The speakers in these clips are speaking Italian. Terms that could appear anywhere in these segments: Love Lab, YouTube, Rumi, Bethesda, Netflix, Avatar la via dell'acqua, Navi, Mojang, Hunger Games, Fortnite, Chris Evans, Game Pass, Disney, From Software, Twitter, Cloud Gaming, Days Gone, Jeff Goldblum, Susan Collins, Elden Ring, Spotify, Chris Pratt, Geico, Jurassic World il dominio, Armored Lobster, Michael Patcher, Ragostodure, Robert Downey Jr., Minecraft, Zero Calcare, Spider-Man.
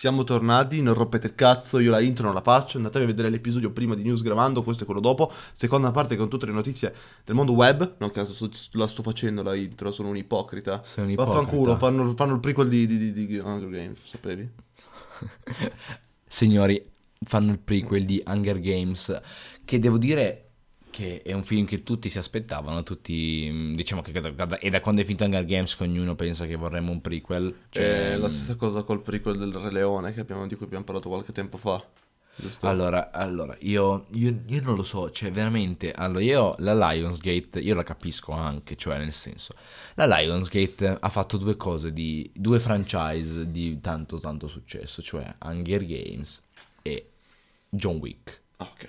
Siamo tornati, non rompete il cazzo, io la intro non la faccio, andatevi a vedere l'episodio prima di News Gravando, questo è quello dopo, seconda parte con tutte le notizie del mondo web, non caso la sto facendo la intro, sono un ipocrita. Sei un ipocrita. Vaffanculo, fanno il prequel di Hunger Games, sapevi? Signori, fanno il prequel di Hunger Games, che devo dire che è un film che tutti si aspettavano, tutti diciamo che e da quando è finito Hunger Games ognuno pensa che vorremmo un prequel, cioè... È la stessa cosa col prequel del Re Leone di cui abbiamo parlato qualche tempo fa, giusto? Allora io non lo so, cioè veramente, allora io la Lionsgate io la capisco anche, cioè nel senso la Lionsgate ha fatto due cose di due franchise di tanto successo, cioè Hunger Games e John Wick. Ok,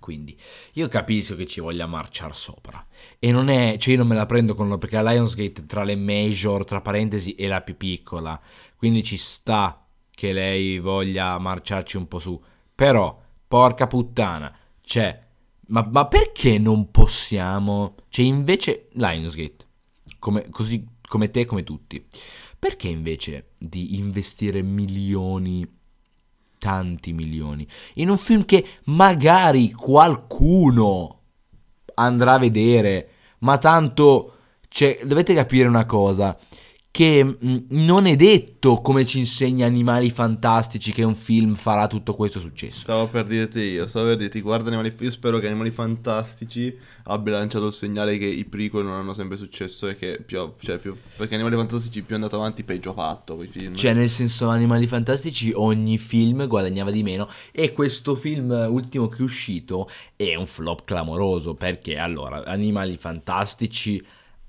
quindi io capisco che ci voglia marciar sopra e non è, cioè io non me la prendo con loro perché la Lionsgate tra le major tra parentesi è la più piccola, quindi ci sta che lei voglia marciarci un po' su, però porca puttana, cioè ma perché non possiamo, cioè invece Lionsgate come così come te come tutti, perché invece di investire milioni, tanti milioni, in un film che magari qualcuno andrà a vedere, ma tanto, cioè, dovete capire una cosa, che non è detto, come ci insegna Animali Fantastici, che un film farà tutto questo successo. Stavo per dirti, guarda Animali, io spero che Animali Fantastici abbia lanciato il segnale che i prequel non hanno sempre successo e che più perché Animali Fantastici più è andato avanti peggio ha fatto quei film. Cioè nel senso Animali Fantastici ogni film guadagnava di meno e questo film ultimo che è uscito è un flop clamoroso, perché allora Animali Fantastici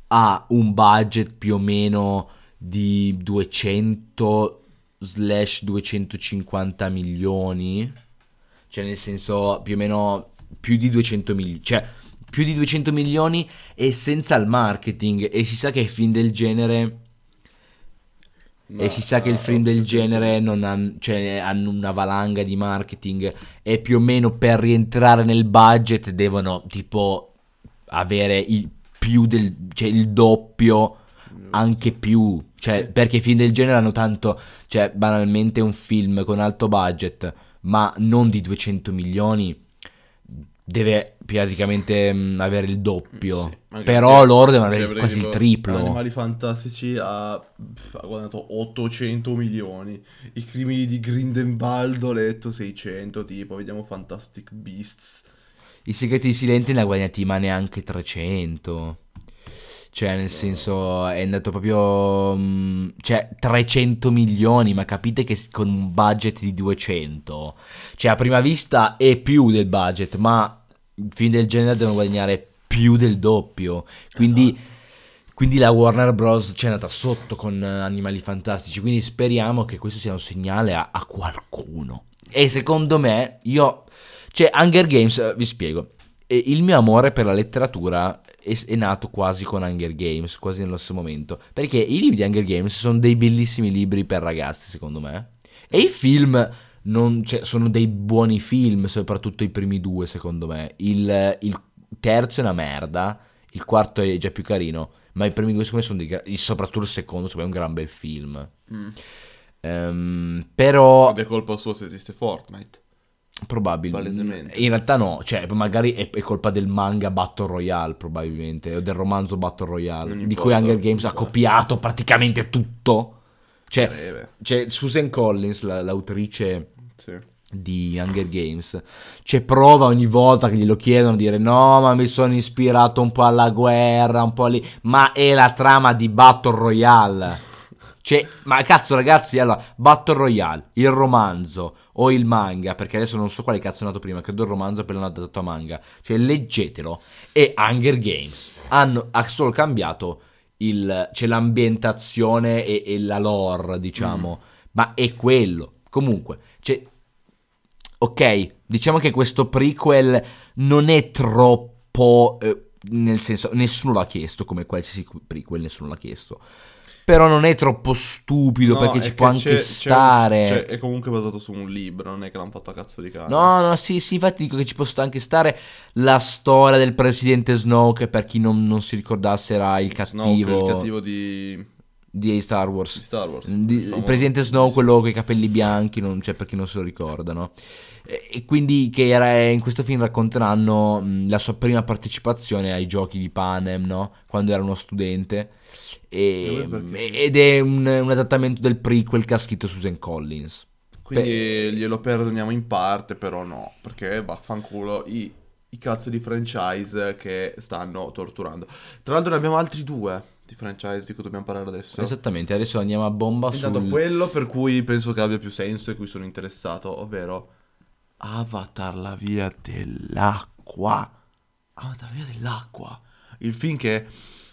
ha un budget più o meno di 200/250 milioni, cioè nel senso più o meno più di 200 milioni, cioè più di 200 milioni e senza il marketing, e si sa che film del genere che il film del genere non hanno, cioè hanno una valanga di marketing e più o meno per rientrare nel budget devono tipo avere il più del, cioè il doppio, anche più, cioè perché i film del genere hanno tanto, cioè banalmente un film con alto budget ma non di 200 milioni deve praticamente avere il doppio, sì, però loro devono avere quasi il triplo. Animali Fantastici ha guadagnato 800 milioni, I Crimini di Grindelwald ho letto 600, tipo vediamo Fantastic Beasts, I Segreti Silenti ne ha guadagnati ma neanche 300, cioè nel senso è andato proprio, cioè 300 milioni, ma capite che con un budget di 200, cioè a prima vista è più del budget, ma film del genere devono guadagnare più del doppio, quindi esatto. Quindi la Warner Bros. C'è andata sotto con Animali Fantastici, quindi speriamo che questo sia un segnale a qualcuno, e secondo me cioè Hunger Games, vi spiego, il mio amore per la letteratura è nato quasi con Hunger Games, quasi nello stesso momento, perché i libri di Hunger Games sono dei bellissimi libri per ragazzi secondo me, e i film sono dei buoni film, soprattutto i primi due secondo me, il terzo è una merda, il quarto è già più carino, ma i primi due secondo me sono soprattutto il secondo secondo me è un gran bel film. Però è colpa sua se esiste Fortnite. Probabilmente. In realtà no, cioè magari è colpa del manga Battle Royale probabilmente, o del romanzo Battle Royale, di cui Hunger Games ha copiato praticamente tutto. Cioè Susan Collins, l'autrice di Hunger Games, prova ogni volta che glielo chiedono dire no, ma mi sono ispirato un po' alla guerra, un po' lì, ma è la trama di Battle Royale. Cioè, ma cazzo ragazzi, allora, Battle Royale, il romanzo o il manga, perché adesso non so quale cazzo è nato prima, credo il romanzo poi l'hanno adattato a manga, cioè leggetelo, e Hunger Games ha solo cambiato l'ambientazione e la lore, diciamo, ma è quello, comunque, cioè, ok, diciamo che questo prequel non è troppo, nel senso, nessuno l'ha chiesto, come qualsiasi prequel nessuno l'ha chiesto. Però non è troppo stupido, no, perché ci può anche stare. È comunque basato su un libro, non è che l'hanno fatto a cazzo di cane. No, sì, infatti dico che ci può anche stare la storia del presidente Snow, che per chi non si ricordasse era il cattivo. Snow, il cattivo di di Star Wars. Il presidente Snow, quello con i capelli bianchi, non c'è per chi non se lo ricorda, no? E quindi che era, in questo film racconteranno la sua prima partecipazione ai giochi di Panem, no? Quando era uno studente, ed è un adattamento del prequel che ha scritto Susan Collins. Quindi glielo perdoniamo in parte, però no, perché vaffanculo i cazzo di franchise che stanno torturando. Tra l'altro ne abbiamo altri due di franchise di cui dobbiamo parlare adesso. Esattamente, adesso andiamo a bomba quello per cui penso che abbia più senso e cui sono interessato, ovvero Avatar la via dell'acqua. Avatar la via dell'acqua, il film che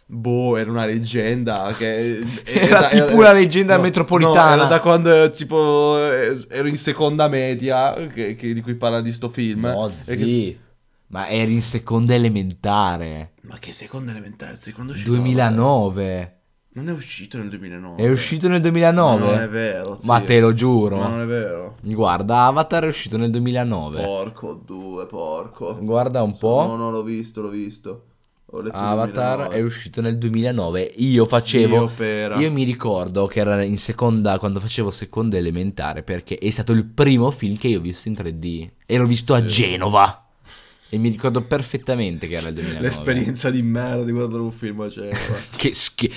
era una leggenda che era tipo una leggenda metropolitana. Era da quando tipo ero in seconda media che di cui parla di sto film. Ma eri in seconda elementare. Ma che seconda elementare? Secondo 2009. Non è uscito nel 2009. È uscito nel 2009? Ma non è vero, zio. Ma te lo giuro. Ma non è vero. Guarda, Avatar è uscito nel 2009. Porco. Guarda un po'. No, l'ho visto. Avatar è uscito nel 2009. Io mi ricordo che era in seconda, quando facevo seconda elementare, perché è stato il primo film che io ho visto in 3D. E l'ho visto a Genova. E mi ricordo perfettamente che era il 2009. L'esperienza di merda di guardare un film a Genova.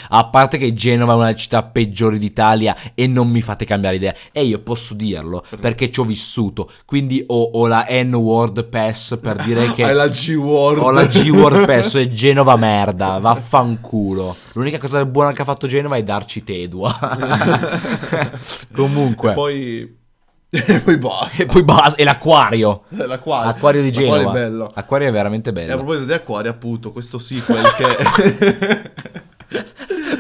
A parte che Genova è una città peggiore d'Italia e non mi fate cambiare idea. E io posso dirlo perché ci ho vissuto. Quindi ho la N-Word Pass per dire che... Hai la G-Word. Ho la G-Word Pass e Genova merda. Vaffanculo. L'unica cosa buona che ha fatto Genova è darci Tedua. Comunque. E poi basta. E l'acquario. L'acquario di Genova. L'acquario è bello. L'acquario è veramente bello. E a proposito di acquario, appunto, questo sequel che...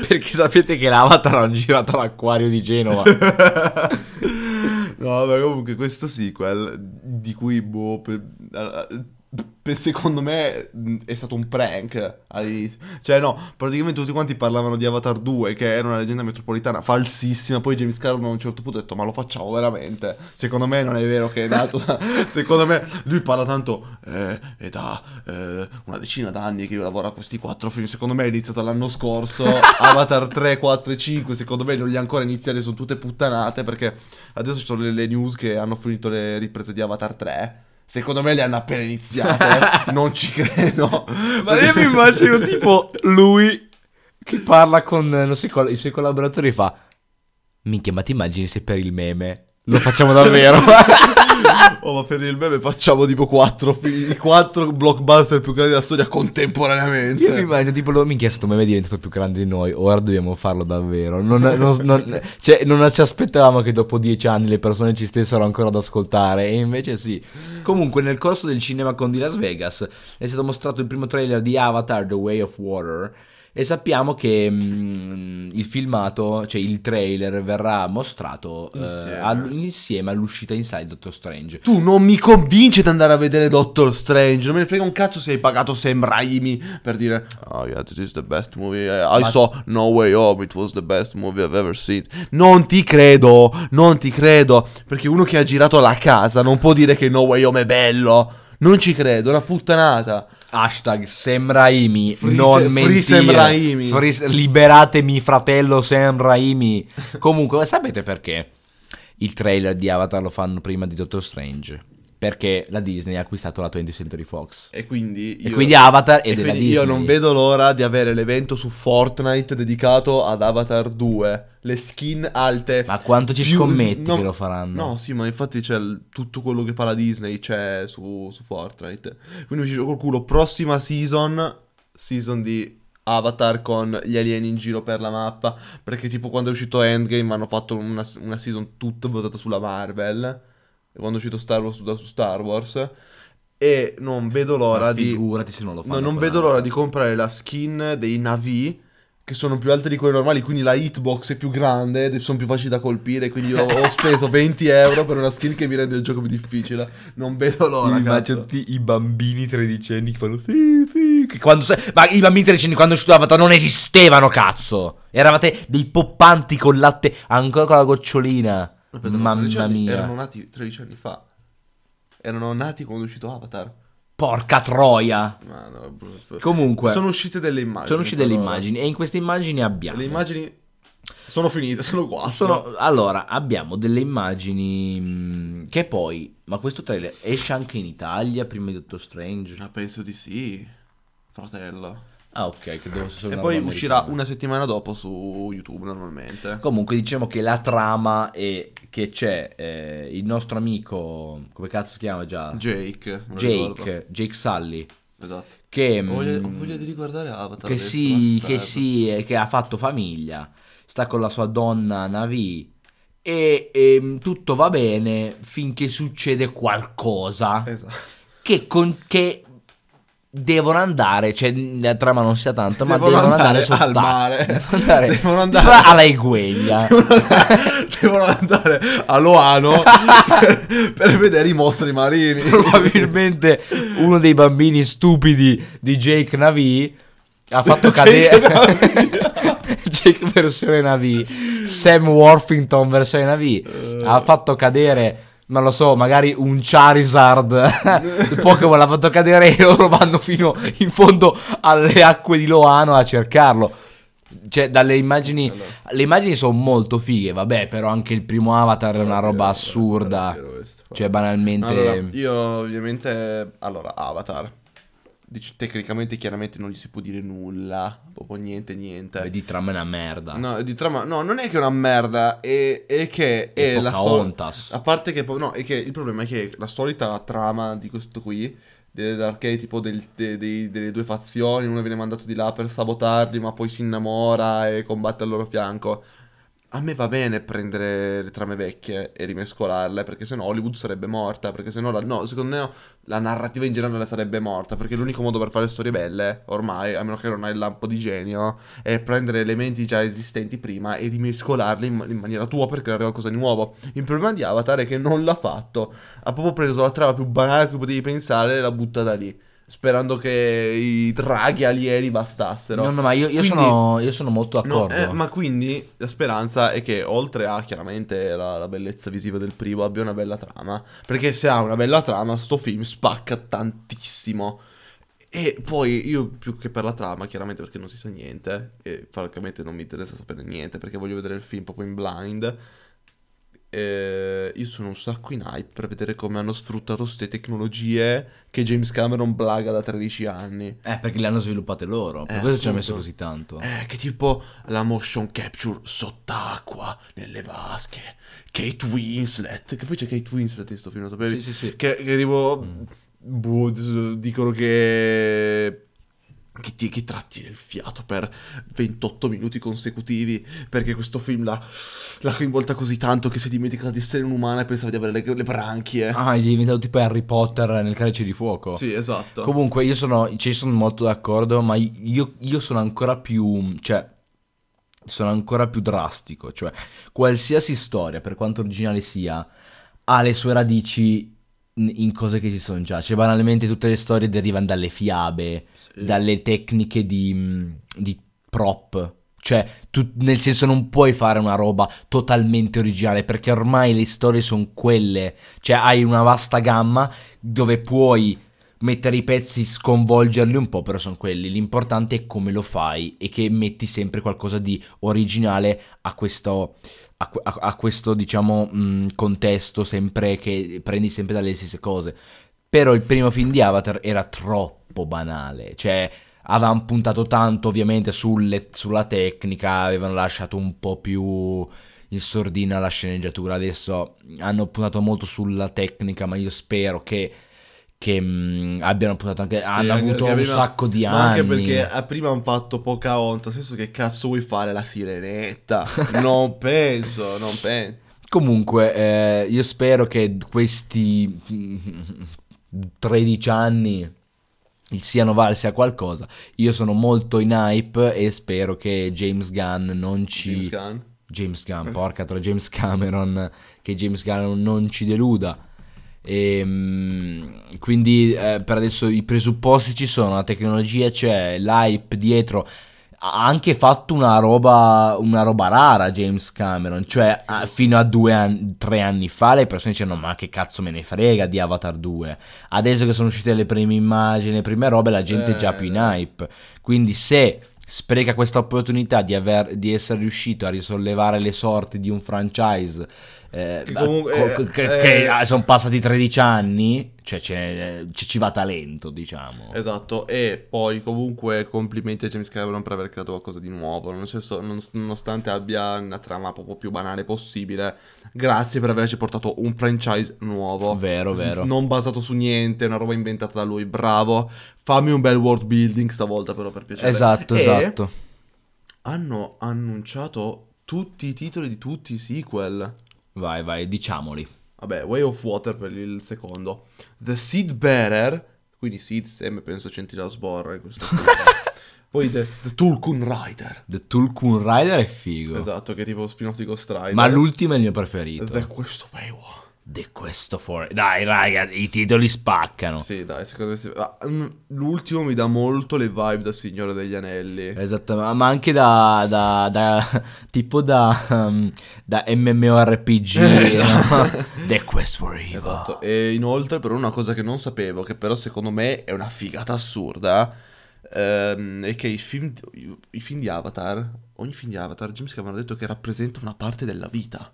Perché sapete che l'Avatar hanno girato all'acquario di Genova. No, ma comunque questo sequel di cui secondo me è stato un prank all'inizio. Cioè no, praticamente tutti quanti parlavano di Avatar 2, che era una leggenda metropolitana falsissima. Poi James Cameron a un certo punto ha detto: ma lo facciamo veramente? Secondo me non è vero che è nato Secondo me lui parla tanto è da una decina d'anni che io lavoro a questi 4 film. Secondo me è iniziato l'anno scorso. Avatar 3, 4 e 5 secondo me non li ha ancora iniziati, sono tutte puttanate. Perché adesso ci sono le news che hanno finito le riprese di Avatar 3. Secondo me le hanno appena iniziate. Non ci credo. Ma io mi immagino tipo lui che parla con i suoi collaboratori e fa: minchia, ma ti immagini se per il meme lo facciamo davvero? Oh, ma per il meme facciamo tipo 4 blockbuster più grandi della storia contemporaneamente. Io mi immagino tipo minchia, sto meme è diventato più grande di noi, ora dobbiamo farlo davvero. Non ci aspettavamo che dopo 10 anni le persone ci stessero ancora ad ascoltare, e invece sì. Comunque, nel corso del cinema con di Las Vegas è stato mostrato il primo trailer di Avatar The Way of Water. E sappiamo che il filmato, cioè il trailer, verrà mostrato insieme all'uscita Inside Doctor Strange. Tu non mi convinci di andare a vedere Doctor Strange. Non me ne frega un cazzo se hai pagato Sam Raimi per dire: oh yeah, this is the best movie I saw, No Way Home, it was the best movie I've ever seen. Non ti credo. Perché uno che ha girato la casa non può dire che No Way Home è bello. Non ci credo, è una puttanata. Hashtag Sam Raimi, free Sam Raimi. Liberatemi fratello Sam Raimi. Comunque, sapete perché il trailer di Avatar lo fanno prima di Doctor Strange? Perché la Disney ha acquistato la 20th Century Fox. E quindi Avatar è della Disney. Io non vedo l'ora di avere l'evento su Fortnite dedicato ad Avatar 2. Le skin alte. Ma quanto ci scommetti che lo faranno? No, sì, ma infatti c'è tutto quello che fa la Disney c'è su Fortnite. Quindi mi dice col culo, prossima season di Avatar con gli alieni in giro per la mappa. Perché tipo quando è uscito Endgame hanno fatto una season tutta basata sulla Marvel. Quando è uscito Star Wars su Star Wars. E non vedo l'ora di... Figurati se non lo fanno. No, non vedo l'ora di comprare la skin dei Navi, che sono più alte di quelle normali, quindi la hitbox è più grande, sono più facili da colpire. Quindi io ho speso 20 euro per una skin che mi rende il gioco più difficile. Non vedo l'ora. Immagino tutti i bambini tredicenni che fanno sì. Che quando ma i bambini tredicenni quando è uscito Avatar non esistevano, cazzo. Eravate dei poppanti col latte, ancora con la gocciolina. Ripeto, mamma mia. Erano nati 13 anni fa. Erano nati quando è uscito Avatar. Porca troia. Comunque sono uscite delle immagini. E in queste immagini abbiamo le immagini Sono finite, sono quattro. Allora, abbiamo delle immagini che poi... Ma questo trailer esce anche in Italia prima di Doctor Strange? Ah, penso di sì, fratello. Ah, ok, che devo solo. E poi uscirà una settimana dopo su YouTube normalmente. Comunque diciamo che la trama è che c'è il nostro amico, come cazzo si chiama già? Jake Sully. Esatto. Che ho voglia di riguardare Avatar. Che ha fatto famiglia, sta con la sua donna Navi e tutto va bene finché succede qualcosa. Esatto. Che devono andare, cioè la trama non sia tanto, ma devono andare al mare, devono andare alla Igueglia, devono andare a Loano per vedere i mostri marini. Probabilmente uno dei bambini stupidi di Jake Navi ha fatto cadere Jake versione Navi, Sam Worthington versione Navi, ha fatto cadere, non lo so, magari un Charizard, il Pokémon l'ha fatto cadere e loro vanno fino in fondo alle acque di Loano a cercarlo. Cioè, dalle immagini, le immagini sono molto fighe, vabbè, però anche il primo Avatar è una roba assurda. Cioè, banalmente... Allora, io ovviamente... Allora, Avatar... Tecnicamente chiaramente non gli si può dire nulla, proprio niente. Beh, di trama è una merda. No, di trama no, non è che è una merda, è che è la solita. A parte che no, è che il problema è che la solita trama di questo qui dell'archetipo delle due fazioni, uno viene mandato di là per sabotarli, ma poi si innamora e combatte al loro fianco. A me va bene prendere le trame vecchie e rimescolarle, perché sennò Hollywood sarebbe morta, perché sennò secondo me la narrativa in generale sarebbe morta, perché l'unico modo per fare storie belle, ormai, a meno che non hai il lampo di genio, è prendere elementi già esistenti prima e rimescolarli in maniera tua per creare qualcosa di nuovo. Il problema di Avatar è che non l'ha fatto, ha proprio preso la trama più banale che potevi pensare e l'ha buttata lì, sperando che i draghi alieni bastassero. No, ma io sono molto d'accordo. No, ma quindi la speranza è che, oltre a chiaramente la bellezza visiva del primo, abbia una bella trama, perché se ha una bella trama sto film spacca tantissimo. E poi io, più che per la trama, chiaramente, perché non si sa niente e francamente non mi interessa sapere niente, perché voglio vedere il film proprio in blind. Io sono un sacco in hype per vedere come hanno sfruttato queste tecnologie che James Cameron blaga da 13 anni. Perché le hanno sviluppate loro, per questo ci ha messo così tanto. Che tipo la motion capture sott'acqua, nelle vasche, Kate Winslet. Che poi c'è Kate Winslet in sto film, lo sapevi? Sì. Che tipo dicono che trattiene il fiato per 28 minuti consecutivi, perché questo film l'ha coinvolta così tanto che si è dimenticata di essere un'umana e pensava di avere le branchie. Gli è diventato tipo Harry Potter nel Calice di Fuoco. Sì, esatto. Comunque ci sono molto d'accordo, ma io sono ancora più, cioè sono ancora più drastico, cioè qualsiasi storia, per quanto originale sia, ha le sue radici in cose che ci sono già. Cioè, banalmente tutte le storie derivano dalle fiabe, dalle tecniche di prop. Cioè, tu nel senso non puoi fare una roba totalmente originale, perché ormai le storie sono quelle. Cioè, hai una vasta gamma dove puoi mettere i pezzi, sconvolgerli un po', però sono quelli. L'importante è come lo fai e che metti sempre qualcosa di originale a questo... A questo, diciamo, contesto, sempre che prendi sempre dalle stesse cose. Però il primo film di Avatar era troppo banale, cioè avevano puntato tanto ovviamente sulla tecnica, avevano lasciato un po' più in sordina la sceneggiatura. Adesso hanno puntato molto sulla tecnica, ma io spero che abbiano puntato anche, hanno avuto un sacco di anni, anche perché prima hanno fatto poca onta, nel senso che cazzo vuoi fare la sirenetta? non penso. Comunque io spero che questi 13 anni siano valsi a qualcosa. Io sono molto in hype e spero che James Cameron non ci deluda. E quindi per adesso i presupposti ci sono, la tecnologia c'è, l'hype dietro. Ha anche fatto una roba rara James Cameron, cioè fino a 3 anni fa le persone dicevano ma che cazzo me ne frega di Avatar 2, adesso che sono uscite le prime immagini, le prime robe, la gente è già più in hype. Quindi se spreca questa opportunità di essere riuscito a risollevare le sorti di un franchise che sono passati 13 anni, cioè ci va talento, diciamo. Esatto. E poi comunque complimenti a James Cameron per aver creato qualcosa di nuovo, nel senso, nonostante abbia una trama proprio più banale possibile, grazie per averci portato un franchise nuovo, vero, non basato su niente, una roba inventata da lui. Bravo, fammi un bel world building stavolta però, per piacere. Esatto. Hanno annunciato tutti i titoli di tutti i sequel. Vai, diciamoli. Vabbè, Way of Water per il secondo, The Seed Bearer, quindi Seed, Sam, penso Centina Sborra in questo poi The Tulkun Rider. The Tulkun Rider è figo. Esatto, che è tipo spin-off di Ghost Rider. Ma l'ultimo è il mio preferito. Dai raga, i titoli spaccano. Sì, dai, secondo me sì. L'ultimo mi dà molto le vibe da Signore degli Anelli. Esattamente, ma anche da MMORPG. Esatto. No? The Quest for Evil. Esatto. E inoltre, però, una cosa che non sapevo, che però secondo me è una figata assurda, è che i film di Avatar, ogni film di Avatar, James Cameron ha detto che rappresenta una parte della vita.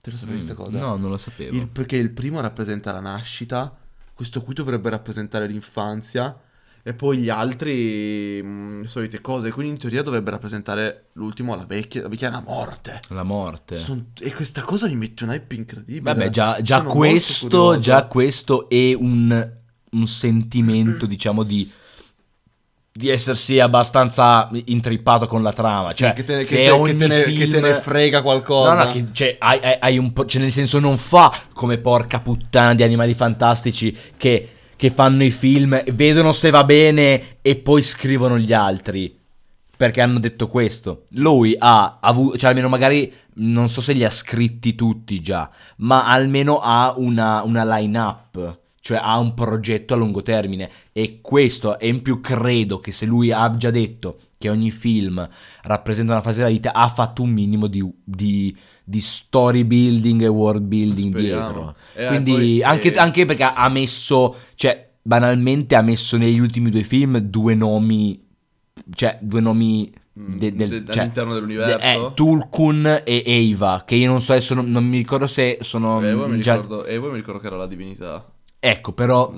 Te lo sapevi questa cosa? No, non lo sapevo. Perché il primo rappresenta la nascita, questo qui dovrebbe rappresentare l'infanzia, e poi gli altri solite cose. Quindi in teoria dovrebbe rappresentare l'ultimo, la vecchia è la morte. La morte. E questa cosa mi mette un hype incredibile. Vabbè, già questo è un sentimento, diciamo, di essersi abbastanza intrippato con la trama, sì, cioè che te ne frega qualcosa. No, che cioè, hai un po', cioè, nel senso, non fa come porca puttana di Animali Fantastici che fanno i film, vedono se va bene e poi scrivono gli altri perché hanno detto questo. Lui ha avuto, cioè almeno magari non so se li ha scritti tutti già, ma almeno ha una line-up. Cioè ha un progetto a lungo termine, e questo, e in più credo che se lui ha già detto che ogni film rappresenta una fase della vita, ha fatto un minimo di story building e world building. Speriamo. Dietro. Quindi poi, anche perché ha messo, cioè banalmente ha messo negli ultimi due film due nomi cioè, all'interno dell'universo Tulkun e Eva, che io non so adesso, non mi ricordo se sono Eva mi ricordo che era la divinità. Ecco, però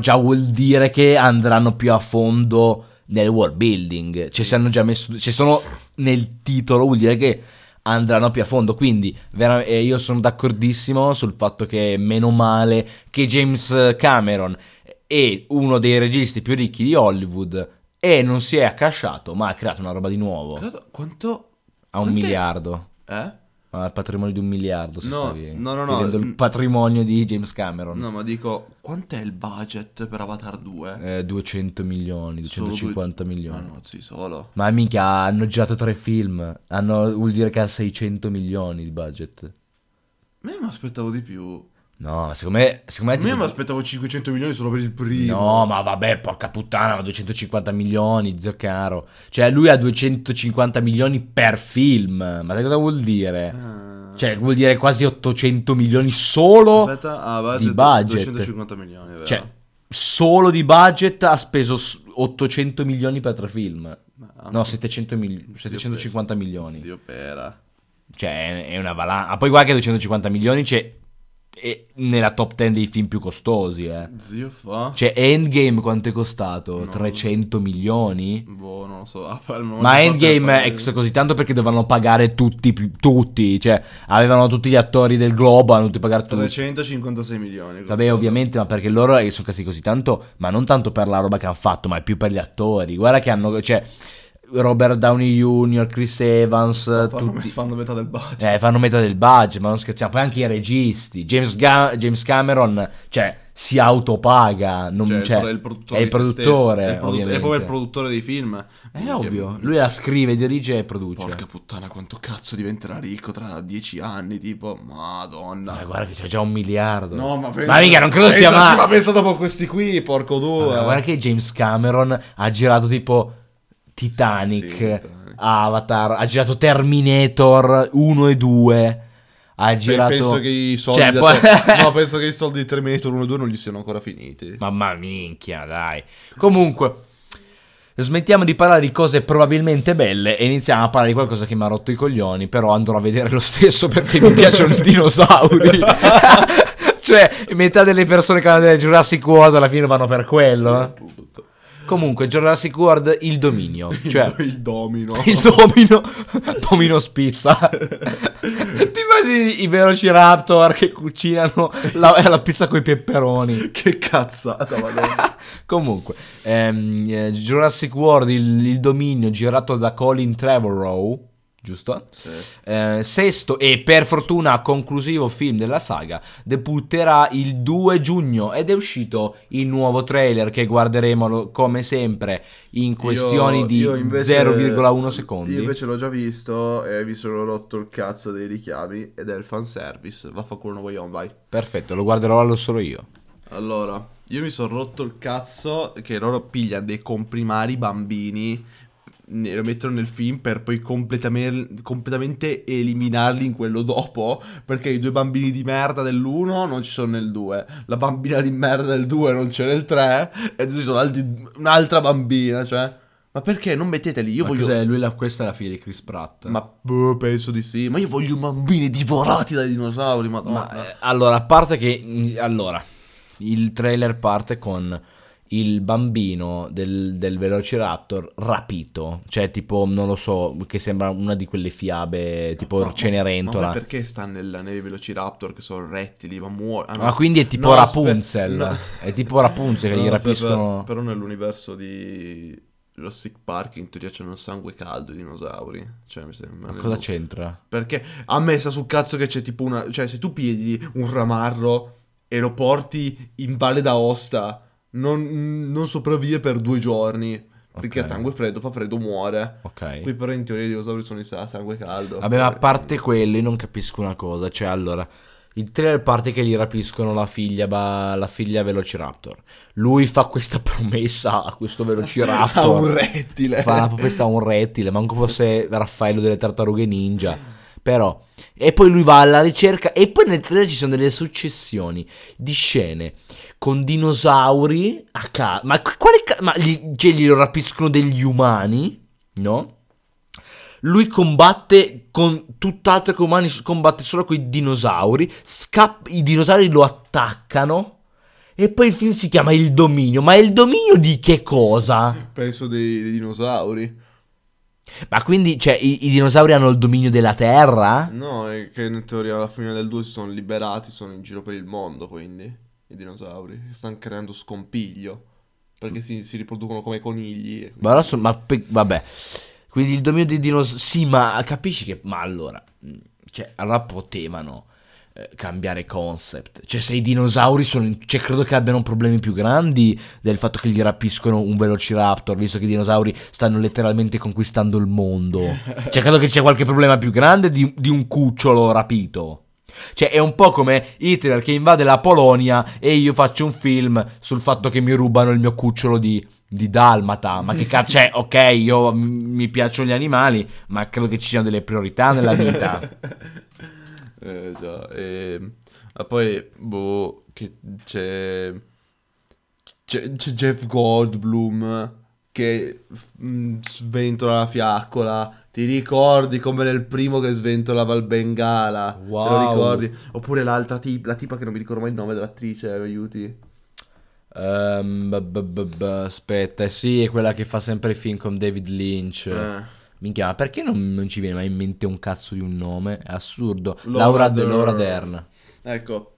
già vuol dire che andranno più a fondo nel world building. Ci hanno già messo, ci sono nel titolo, vuol dire che andranno più a fondo. Quindi io sono d'accordissimo sul fatto che meno male che James Cameron è uno dei registi più ricchi di Hollywood e non si è accasciato, ma ha creato una roba di nuovo. Quanto? A un miliardo. Il patrimonio di 1 miliardo. No, il patrimonio di James Cameron. No, ma dico, quant'è il budget per Avatar 2? 200 milioni, 250 milioni. Ma no, sì, solo. Ma minchia, hanno girato 3 film. Vuol dire che ha 600 milioni di budget. Ma io mi aspettavo di più. No, secondo me tipo... mi aspettavo 500 milioni solo per il primo. No, ma vabbè, porca puttana, 250 milioni, zio caro. Cioè lui ha 250 milioni per film. Ma sai cosa vuol dire? Cioè vuol dire quasi 800 milioni solo di budget. 250 milioni, vero? Cioè solo di budget ha speso 800 milioni per 3 film. No, 750 milioni. Zio pera. Cioè è una valanga. Ah, poi guarda che 250 milioni c'è nella top 10 dei film più costosi, Zio fa. Cioè Endgame quanto è costato? No. 300 milioni? Boh, non lo so. Ma Endgame è così tanto perché dovevano pagare tutti, cioè avevano tutti gli attori del globo, hanno dovuto pagare tutti. 356 milioni. Vabbè, ovviamente, ma perché loro sono casi così tanto, ma non tanto per la roba che hanno fatto, ma è più per gli attori. Guarda che hanno, cioè Robert Downey Jr., Chris Evans, tutti fanno metà del budget. Fanno metà del budget, ma non scherziamo. Poi anche i registi. James Cameron, cioè, si autopaga. È il produttore. È proprio il produttore dei film. È ovvio. Lui la scrive, dirige e produce. Porca puttana, quanto cazzo diventerà ricco tra 10 anni? Tipo, madonna. Ma guarda, che c'è già 1 miliardo. No, ma mica, non credo stia male. Ma pensa dopo questi qui, porco due. Ma guarda che James Cameron ha girato tipo Titanic, sì, Avatar, ha girato Terminator 1 e 2, ha girato... Penso che i soldi, cioè, penso che i soldi di Terminator 1 e 2 non gli siano ancora finiti. Mamma minchia, dai. Comunque, Smettiamo di parlare di cose probabilmente belle e iniziamo a parlare di qualcosa che mi ha rotto i coglioni, però andrò a vedere lo stesso perché mi piacciono i dinosauri. Cioè, metà delle persone che vanno a vedere Jurassic World alla fine vanno per quello. Comunque, Jurassic World, il dominio. Cioè, il domino. Domino spizza. Ti immagini i velociraptor che cucinano la pizza coi pepperoni? Che cazzata, madonna. Comunque, Jurassic World, il dominio, girato da Colin Trevorrow, giusto? Sì. Sesto e per fortuna conclusivo film della saga, debutterà il 2 giugno ed è uscito il nuovo trailer che guarderemo come sempre in questioni di 0,1 secondi. Io invece l'ho già visto e vi sono rotto il cazzo dei richiami ed è il fanservice, vaffanculo, vogliamo, vai. Perfetto, lo guarderò solo io. Allora, io mi sono rotto il cazzo che loro pigliano dei comprimari bambini, lo mettono nel film per poi completamente eliminarli in quello dopo, perché i due bambini di merda dell'1 non ci sono nel 2, la bambina di merda del 2 non c'è nel 3 e ci sono un'altra bambina, cioè ma perché non metteteli? Io ma voglio cos'è? Questa è la figlia di Chris Pratt. Ma penso di sì, ma io voglio bambini divorati dai dinosauri, madonna. Ma allora, a parte che il trailer parte con il bambino del Velociraptor rapito, cioè tipo non lo so, che sembra una di quelle fiabe tipo Cenerentola. Ma perché sta nella neve Velociraptor che sono rettili, ma muore. Ah, no. Ma quindi è tipo Rapunzel. No. È tipo Rapunzel che gli rapiscono. Però nell'universo di Jurassic Park in teoria c'hanno sangue caldo i dinosauri, cioè mi sembra. Ma cosa c'entra? Perché a me sta sul cazzo che c'è tipo una, cioè se tu pigli un ramarro e lo porti in Valle d'Aosta non sopravvive per 2 giorni. Okay. Perché sangue freddo fa freddo, muore. Ok. Qui però in teoria i dinosauri sono in sangue caldo. Vabbè, ma a parte quello, io non capisco una cosa. Cioè, allora, il trailer parte che gli rapiscono la figlia Velociraptor. Lui fa questa promessa a questo Velociraptor. A un rettile. Fa una promessa a un rettile, manco fosse Raffaello delle Tartarughe Ninja. Però, e poi lui va alla ricerca, e poi nel trailer ci sono delle successioni di scene con dinosauri a caso. Ma quale gli rapiscono degli umani, no? Lui combatte con tutt'altro che umani, combatte solo con i dinosauri, i dinosauri lo attaccano. E poi il film si chiama Il Dominio, ma il dominio di che cosa? Penso dei dinosauri. Ma quindi, cioè, i dinosauri hanno il dominio della Terra? No, è che in teoria alla fine del 2 si sono liberati, sono in giro per il mondo, quindi, i dinosauri. Stanno creando scompiglio, perché si riproducono come conigli. Ma allora vabbè, quindi il dominio dei dinosauri... Sì, ma capisci che... Ma allora, cioè, allora potevano cambiare concept. Cioè, se i dinosauri sono... Cioè, credo che abbiano problemi più grandi del fatto che gli rapiscono un Velociraptor, visto che i dinosauri stanno letteralmente conquistando il mondo. Cioè, credo che c'è qualche problema più grande di un cucciolo rapito. Cioè, è un po' come Hitler che invade la Polonia e io faccio un film sul fatto che mi rubano il mio cucciolo di dalmata. Ma che cazzo, cioè, ok, io mi piacciono gli animali, ma credo che ci siano delle priorità nella vita. Già, ma poi che c'è Jeff Goldblum che sventola la fiaccola. Ti ricordi come nel primo che sventolava il Bengala? Wow. Te lo ricordi? Oppure l'altra la tipa che non mi ricordo mai il nome dell'attrice, mi aiuti. Aspetta, sì, è quella che fa sempre i film con David Lynch. Minchia, ma perché non ci viene mai in mente un cazzo di un nome? È assurdo. Laura Dern. Ecco,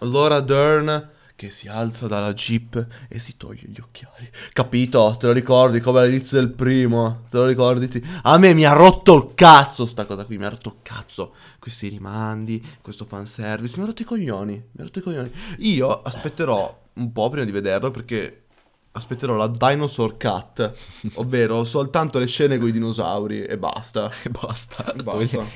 Laura Dern che si alza dalla Jeep e si toglie gli occhiali. Capito? Te lo ricordi come all'inizio del primo? Te lo ricordi? Sì. A me mi ha rotto il cazzo sta cosa qui, mi ha rotto il cazzo. Questi rimandi, questo fanservice, mi ha rotto i coglioni. Io aspetterò un po' prima di vederlo perché... Aspetterò la Dinosaur Cut, ovvero soltanto le scene con i dinosauri e basta. E basta.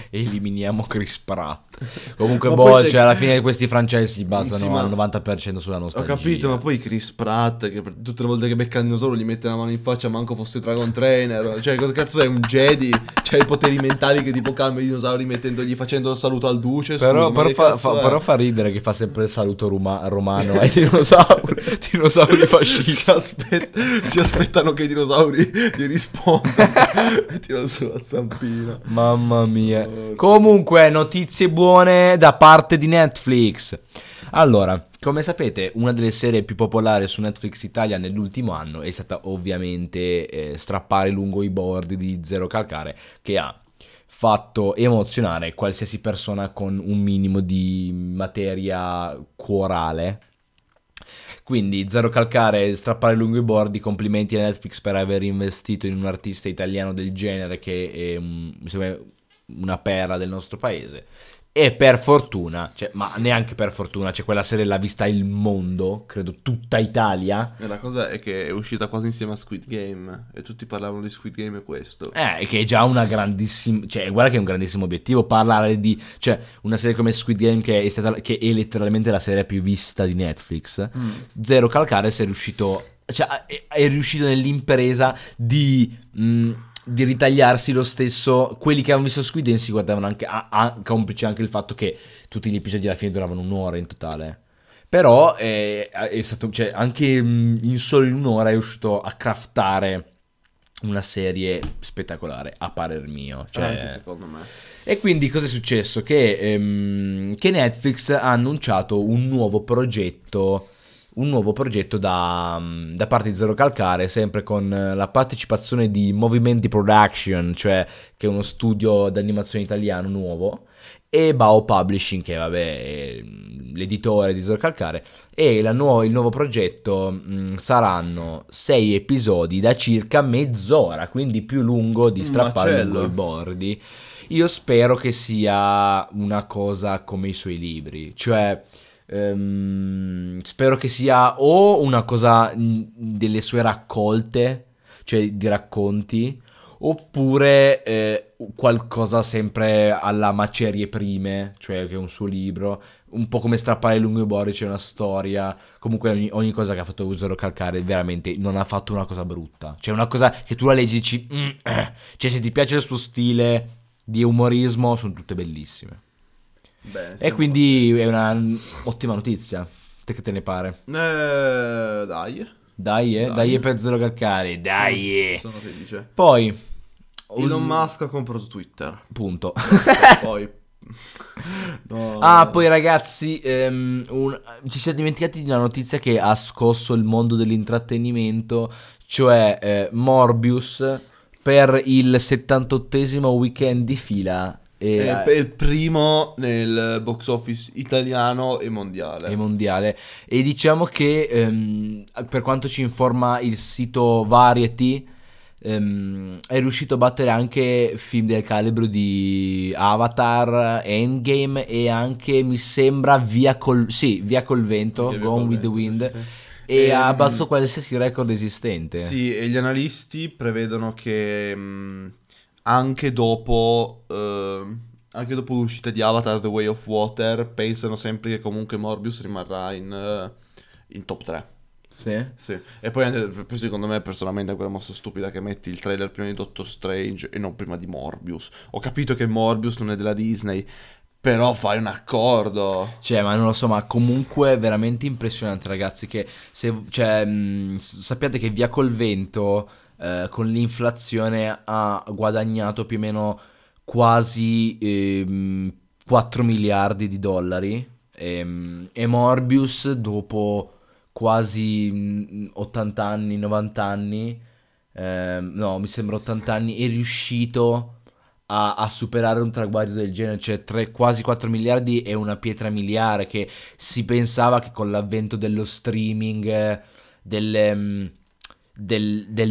Eliminiamo Chris Pratt. Comunque, cioè, alla fine questi franchise si basano al 90% sulla nostalgia. Ho capito, ma poi Chris Pratt, che tutte le volte che becca il dinosauro gli mette la mano in faccia, manco fosse Dragon Trainer. Cioè, cosa cazzo è? Un Jedi? Cioè, i poteri mentali che tipo calma i dinosauri facendo il saluto al duce. Però fa ridere che fa sempre il saluto romano ai dinosauri. Dinosauri fascisti. si aspettano che i dinosauri gli rispondano. Tirano sulla zampina. Mamma mia. Comunque, notizie buone da parte di Netflix. Allora, come sapete, una delle serie più popolari su Netflix Italia nell'ultimo anno è stata ovviamente Strappare lungo i bordi di Zero Calcare, che ha fatto emozionare qualsiasi persona con un minimo di materia cuorale. Quindi Zero Calcare, Strappare lungo i bordi, complimenti a Netflix per aver investito in un artista italiano del genere che è una perla del nostro paese. E per fortuna, cioè, ma neanche per fortuna, cioè quella serie l'ha vista il mondo, credo tutta Italia. E la cosa è che è uscita quasi insieme a Squid Game e tutti parlavano di Squid Game e questo. Che è già una grandissima, cioè guarda che è un grandissimo obiettivo parlare di, cioè una serie come Squid Game che è letteralmente la serie più vista di Netflix. Zero Calcare si è riuscito, cioè è riuscito nell'impresa di ritagliarsi lo stesso. Quelli che avevano visto Squid Game si guardavano anche complice anche il fatto che tutti gli episodi alla fine duravano un'ora in totale, però è stato, cioè anche in solo in un'ora è riuscito a craftare una serie spettacolare a parer mio, cioè, anche secondo me. E quindi cosa è successo? Che Netflix ha annunciato un nuovo progetto da parte di Zero Calcare, sempre con la partecipazione di Movimenti Production, cioè che è uno studio d'animazione italiano nuovo, e Bao Publishing, che vabbè è l'editore di Zero Calcare. E il nuovo progetto saranno 6 episodi da circa mezz'ora, quindi più lungo di Strappare lungo i bordi. Io spero che sia una cosa come i suoi libri, cioè spero che sia o una cosa delle sue raccolte, cioè di racconti, oppure qualcosa sempre alla Macerie Prime, cioè che è un suo libro, un po' come Strappare lungo i bordi, c'è cioè una storia. Comunque ogni cosa che ha fatto Zero Calcare veramente non ha fatto una cosa brutta, cioè una cosa che tu la leggi e dici cioè se ti piace il suo stile di umorismo sono tutte bellissime. Beh, e quindi è una ottima notizia. Te che te ne pare? Dai per Zero Calcare. Dai. Sono felice. Poi Elon Musk ha comprato Twitter. Punto. Poi Poi ragazzi ci siamo dimenticati di una notizia che ha scosso il mondo dell'intrattenimento, cioè Morbius per il 78° weekend di fila è il primo nel box office italiano e mondiale. E diciamo che per quanto ci informa il sito Variety, è riuscito a battere anche film del calibro di Avatar, Endgame e anche mi sembra Via col vento, Gone with the Wind. Sì. E ha battuto qualsiasi record esistente. Sì, e gli analisti prevedono che anche dopo l'uscita di Avatar The Way of Water pensano sempre che comunque Morbius rimarrà in top 3. Sì. E poi secondo me personalmente è quella mossa stupida che metti il trailer prima di Doctor Strange e non prima di Morbius. Ho capito che Morbius non è della Disney, però fai un accordo. Cioè, ma non lo so, ma comunque è veramente impressionante, ragazzi, che sappiate che Via col vento con l'inflazione ha guadagnato più o meno quasi $4 miliardi e Morbius dopo quasi 80 anni, 90 anni, no mi sembra 80 anni, è riuscito a superare un traguardo del genere, cioè quasi 4 miliardi è una pietra miliare, che si pensava che con l'avvento dello streaming, del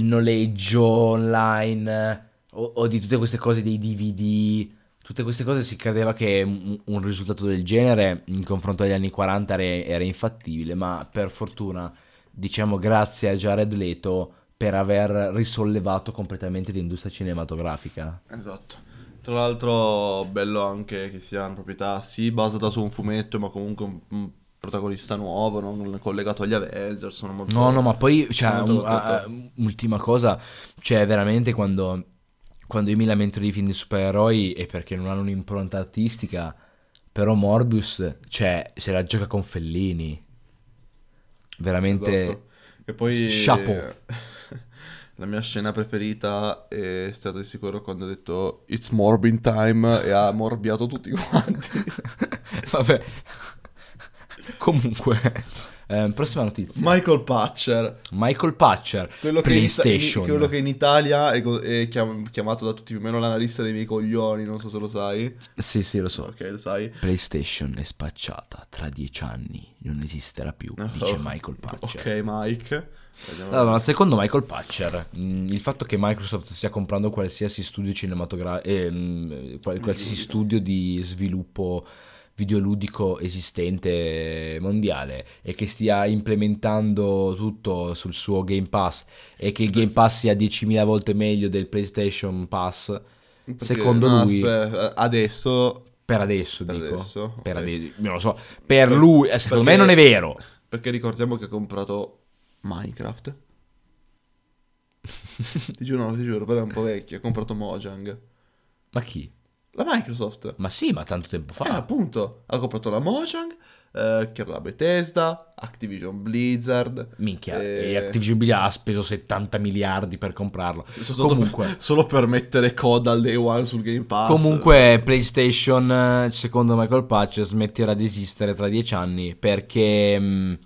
noleggio online o di tutte queste cose, dei DVD, tutte queste cose, si credeva che un risultato del genere in confronto agli anni 40 era infattibile, ma per fortuna diciamo grazie a Jared Leto per aver risollevato completamente l'industria cinematografica. Esatto. Tra l'altro bello anche che sia una proprietà basata su un fumetto, ma comunque un protagonista nuovo, non collegato agli Avengers. No, ma poi cioè, ultima cosa, cioè veramente quando io mi lamento di film di supereroi è perché non hanno un'impronta artistica, però Morbius cioè se la gioca con Fellini veramente. Esatto. E poi chapeau. La mia scena preferita è stata di sicuro quando ho detto "It's morbid time" e ha morbiato tutti quanti. Vabbè. Comunque, prossima notizia. Michael Patcher, quello PlayStation. Quello che in Italia è chiamato da tutti più o meno l'analista dei miei coglioni, non so se lo sai. Sì, lo so. Ok, lo sai. PlayStation è spacciata, tra 10 anni non esisterà più, dice Michael Patcher. Ok, Mike. Allora, secondo Michael Patcher, il fatto che Microsoft stia comprando qualsiasi studio cinematografico, qualsiasi studio di sviluppo videoludico esistente mondiale e che stia implementando tutto sul suo Game Pass e che il Game Pass sia 10.000 volte meglio del PlayStation Pass, perché, secondo lui per lui secondo me non è vero, perché ricordiamo che ha comprato Minecraft. ti giuro però è un po' vecchio. Ha comprato Mojang. Ma chi? La Microsoft. Ma sì, ma tanto tempo fa. Appunto, ha comprato la Mojang, che era la Bethesda, Activision Blizzard. Minchia, e Activision Blizzard ha speso 70 miliardi per comprarlo. Comunque, solo per mettere coda al Day One sul Game Pass. Comunque PlayStation, secondo Michael Patcher, smetterà di esistere tra 10 anni perché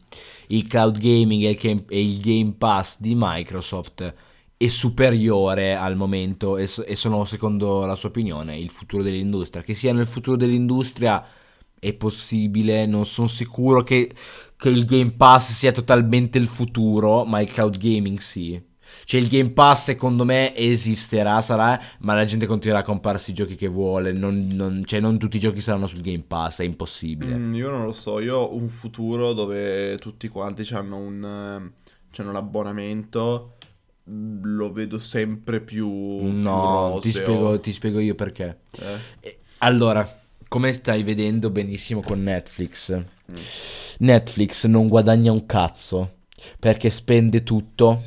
il Cloud Gaming e il Game Pass di Microsoft è superiore al momento e sono, secondo la sua opinione, il futuro dell'industria. Che siano il futuro dell'industria è possibile, non sono sicuro che il Game Pass sia totalmente il futuro, ma il Cloud Gaming sì. Cioè il Game Pass secondo me esisterà, sarà, ma la gente continuerà a comprarsi i giochi che vuole, non tutti i giochi saranno sul Game Pass, è impossibile. Io non lo so, io ho un futuro dove tutti quanti c'hanno un abbonamento. Lo vedo sempre più. No, ti spiego io perché. Allora, come stai vedendo benissimo con Netflix, Netflix non guadagna un cazzo perché spende tutto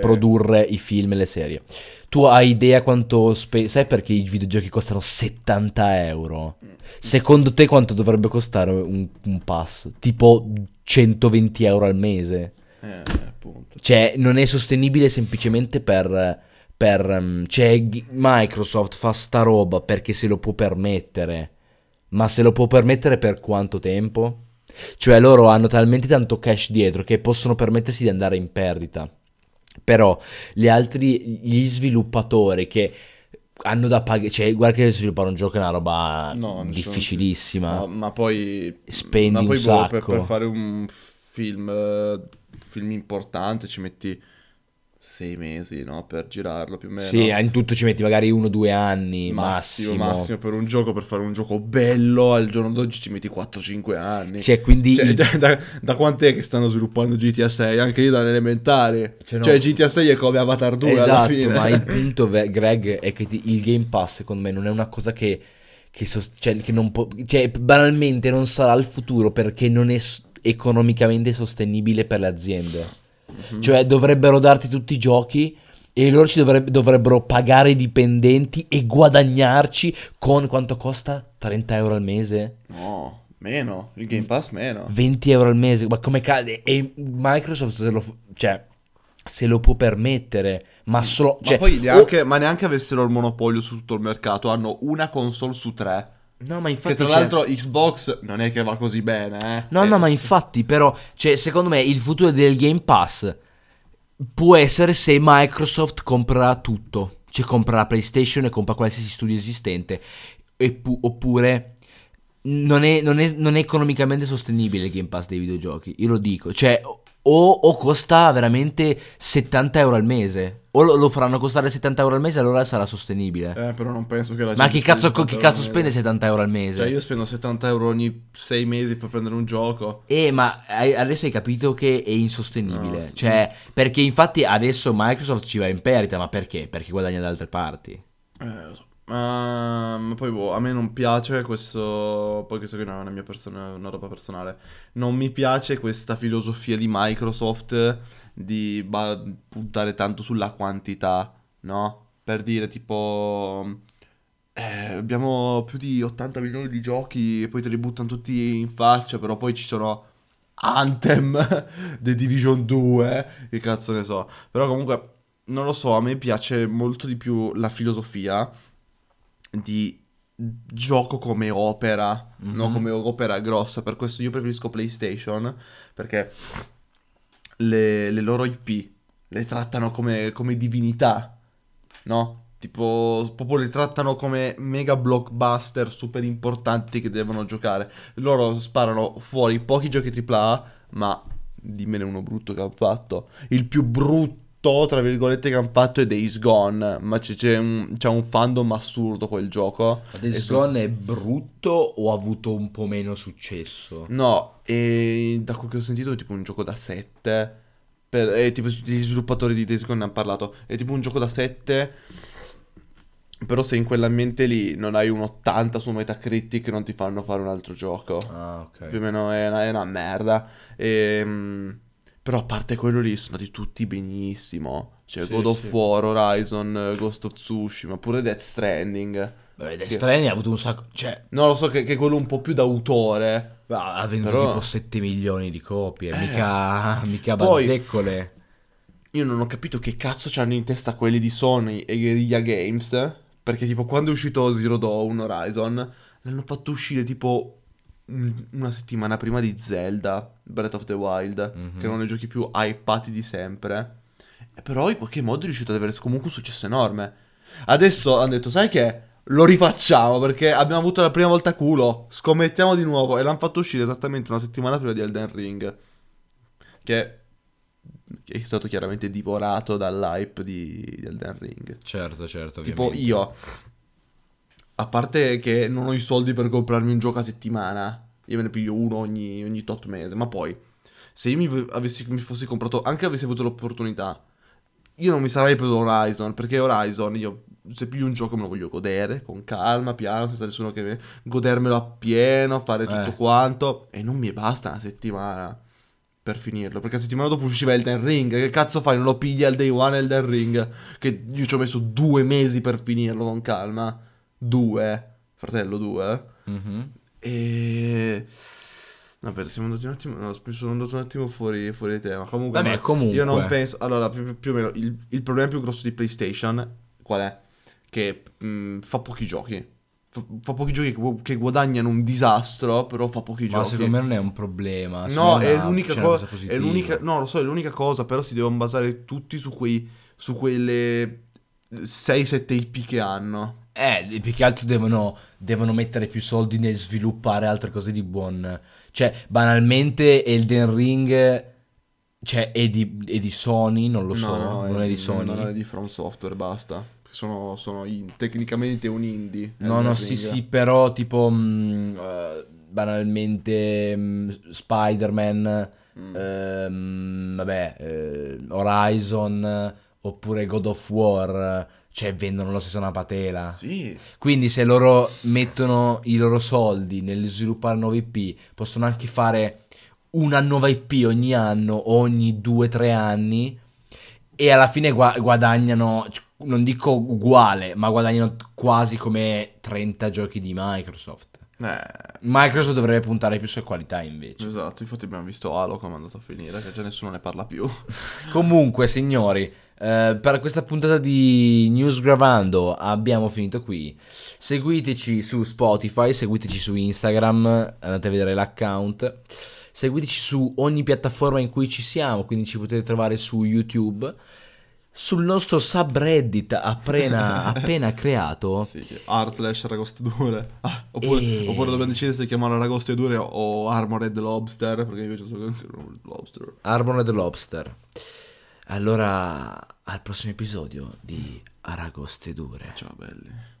produrre i film e le serie. Tu hai idea quanto sai perché i videogiochi costano 70 euro? Secondo te quanto dovrebbe costare un pass? Tipo 120 euro al mese? Appunto. Cioè non è sostenibile semplicemente per cioè Microsoft fa sta roba perché se lo può permettere, ma se lo può permettere per quanto tempo? Cioè loro hanno talmente tanto cash dietro che possono permettersi di andare in perdita, però gli sviluppatori che hanno da pagare, cioè guarda che sviluppare un gioco è una roba difficilissima, ma poi spendi un sacco per fare un film importante ci metti 6 mesi, no? Per girarlo più o meno. Sì, in tutto ci metti magari 1-2 anni massimo. Per un gioco, per fare un gioco bello al giorno d'oggi ci metti 4-5 anni. Cioè quindi da quant'è che stanno sviluppando GTA 6? Anche lì dall'elementare, cioè GTA 6 è come Avatar 2, esatto, alla fine. Ma il punto Greg è che il Game Pass secondo me non è una cosa che banalmente non sarà il futuro perché non è economicamente sostenibile per le aziende. Mm-hmm. Cioè dovrebbero darti tutti i giochi e loro ci dovrebbero pagare i dipendenti e guadagnarci con quanto costa? 30 euro al mese? No, meno, il Game Pass meno, 20 euro al mese, ma come cade? E Microsoft se lo può permettere, ma solo ma neanche avessero il monopolio su tutto il mercato, hanno una console su 3. No, ma infatti che tra l'altro Xbox non è che va così bene, eh? No, ma infatti però, cioè, secondo me il futuro del Game Pass può essere se Microsoft comprerà tutto. Cioè comprerà PlayStation e compra qualsiasi studio esistente oppure non è economicamente sostenibile il Game Pass dei videogiochi. Io lo dico, cioè o costa veramente 70 euro al mese o lo faranno costare 70 euro al mese, allora sarà sostenibile. Però non penso che la gente. Ma chi cazzo spende 70 euro al mese? Cioè io spendo 70 euro ogni 6 mesi per prendere un gioco. Ma adesso hai capito che è insostenibile. No, cioè sì. Perché infatti adesso Microsoft ci va in perdita, ma perché? Perché guadagna da altre parti. Lo so. Ma poi a me non piace questo. Poi questo qui non è una mia una roba personale. Non mi piace questa filosofia di Microsoft di puntare tanto sulla quantità, no? Per dire tipo abbiamo più di 80 milioni di giochi e poi te li buttano tutti in faccia, però poi ci sono Anthem, The Division 2, che cazzo ne so. Però comunque, non lo so, a me piace molto di più la filosofia di gioco come opera, mm-hmm. no, come opera grossa. Per questo io preferisco PlayStation, perché le loro IP le trattano come divinità, no? Tipo, proprio le trattano come mega blockbuster super importanti che devono giocare. Loro sparano fuori pochi giochi AAA, ma dimmene uno brutto che hanno fatto. Il più brutto, tra virgolette, che hanno fatto è Days Gone, ma c'è un fandom assurdo quel gioco. Days Gone è brutto o ha avuto un po' meno successo? No, e da quel che ho sentito è tipo un gioco da 7, tipo gli sviluppatori di Days Gone ne hanno parlato, è tipo un gioco da 7, però se in quell'ambiente lì non hai un 80 su Metacritic non ti fanno fare un altro gioco. Ah, ok. Più o meno è una merda. Però a parte quello lì sono andati tutti benissimo. Cioè sì, God of War, Horizon, Ghost of Tsushima, pure Death Stranding. Beh, Death Stranding ha avuto un sacco, cioè... No, lo so che è quello un po' più d'autore. Ha venduto però... tipo 7 milioni di copie, mica barzeccole. Io non ho capito che cazzo c'hanno in testa quelli di Sony e Guerrilla Games, perché tipo quando è uscito Zero Dawn, Horizon, l'hanno fatto uscire tipo... una settimana prima di Zelda Breath of the Wild, mm-hmm. che è uno dei giochi più hypati di sempre. E però in qualche modo è riuscito ad avere comunque un successo enorme. Adesso hanno detto, sai che? Lo rifacciamo, perché abbiamo avuto la prima volta culo, scommettiamo di nuovo. E l'hanno fatto uscire esattamente una settimana prima di Elden Ring, che è stato chiaramente divorato dall'hype di Elden Ring. Certo, tipo ovviamente. A parte che non ho i soldi per comprarmi un gioco a settimana, io me ne piglio uno ogni tot mese, ma poi se io mi fossi comprato, anche avessi avuto l'opportunità, io non mi sarei preso Horizon, perché Horizon, io se piglio un gioco me lo voglio godere, con calma, piano, senza nessuno che godermelo appieno, fare tutto quanto, e non mi basta una settimana per finirlo, perché la settimana dopo usciva Elden Ring. Che cazzo fai, non lo pigli al day one Elden Ring, che io ci ho messo 2 mesi per finirlo con calma. 2 mm-hmm. E no, siamo andati un attimo, no, sono andato un attimo fuori tema. Comunque io non penso, allora più o meno il problema più grosso di PlayStation qual è? Che fa pochi giochi, fa pochi giochi che guadagnano un disastro, però fa pochi giochi. Ma secondo me non è un problema, no, è l'unica cosa positiva. No, lo so, è l'unica cosa, però si devono basare tutti su quelle 6-7 IP che hanno. Più che altro devono mettere più soldi nel sviluppare altre cose di buon. Cioè, banalmente Elden Ring, cioè, è di Sony, non lo so, non è di Sony. Non è di From Software, basta. Sono tecnicamente un indie. No, sì, però tipo banalmente Spider-Man, Horizon, oppure God of War, cioè vendono lo stesso una patela. Sì. Quindi se loro mettono i loro soldi nel sviluppare nuove IP, possono anche fare una nuova IP ogni anno, ogni 2-3 anni, e alla fine guadagnano, non dico uguale, ma guadagnano quasi come 30 giochi di Microsoft. Microsoft dovrebbe puntare più su qualità invece. Esatto, infatti abbiamo visto Halo come è andato a finire, che già nessuno ne parla più. Comunque signori, per questa puntata di News Gravando abbiamo finito qui. Seguiteci su Spotify, seguiteci su Instagram, andate a vedere l'account, seguiteci su ogni piattaforma in cui ci siamo, quindi ci potete trovare su YouTube, sul nostro subreddit appena creato, r/ragostodure, oppure dobbiamo decidere se chiamarlo Ragostodure o Armored Lobster, perché invece sono Lobster. Armored Lobster. Allora, al prossimo episodio di Ragostodure. Ciao belli.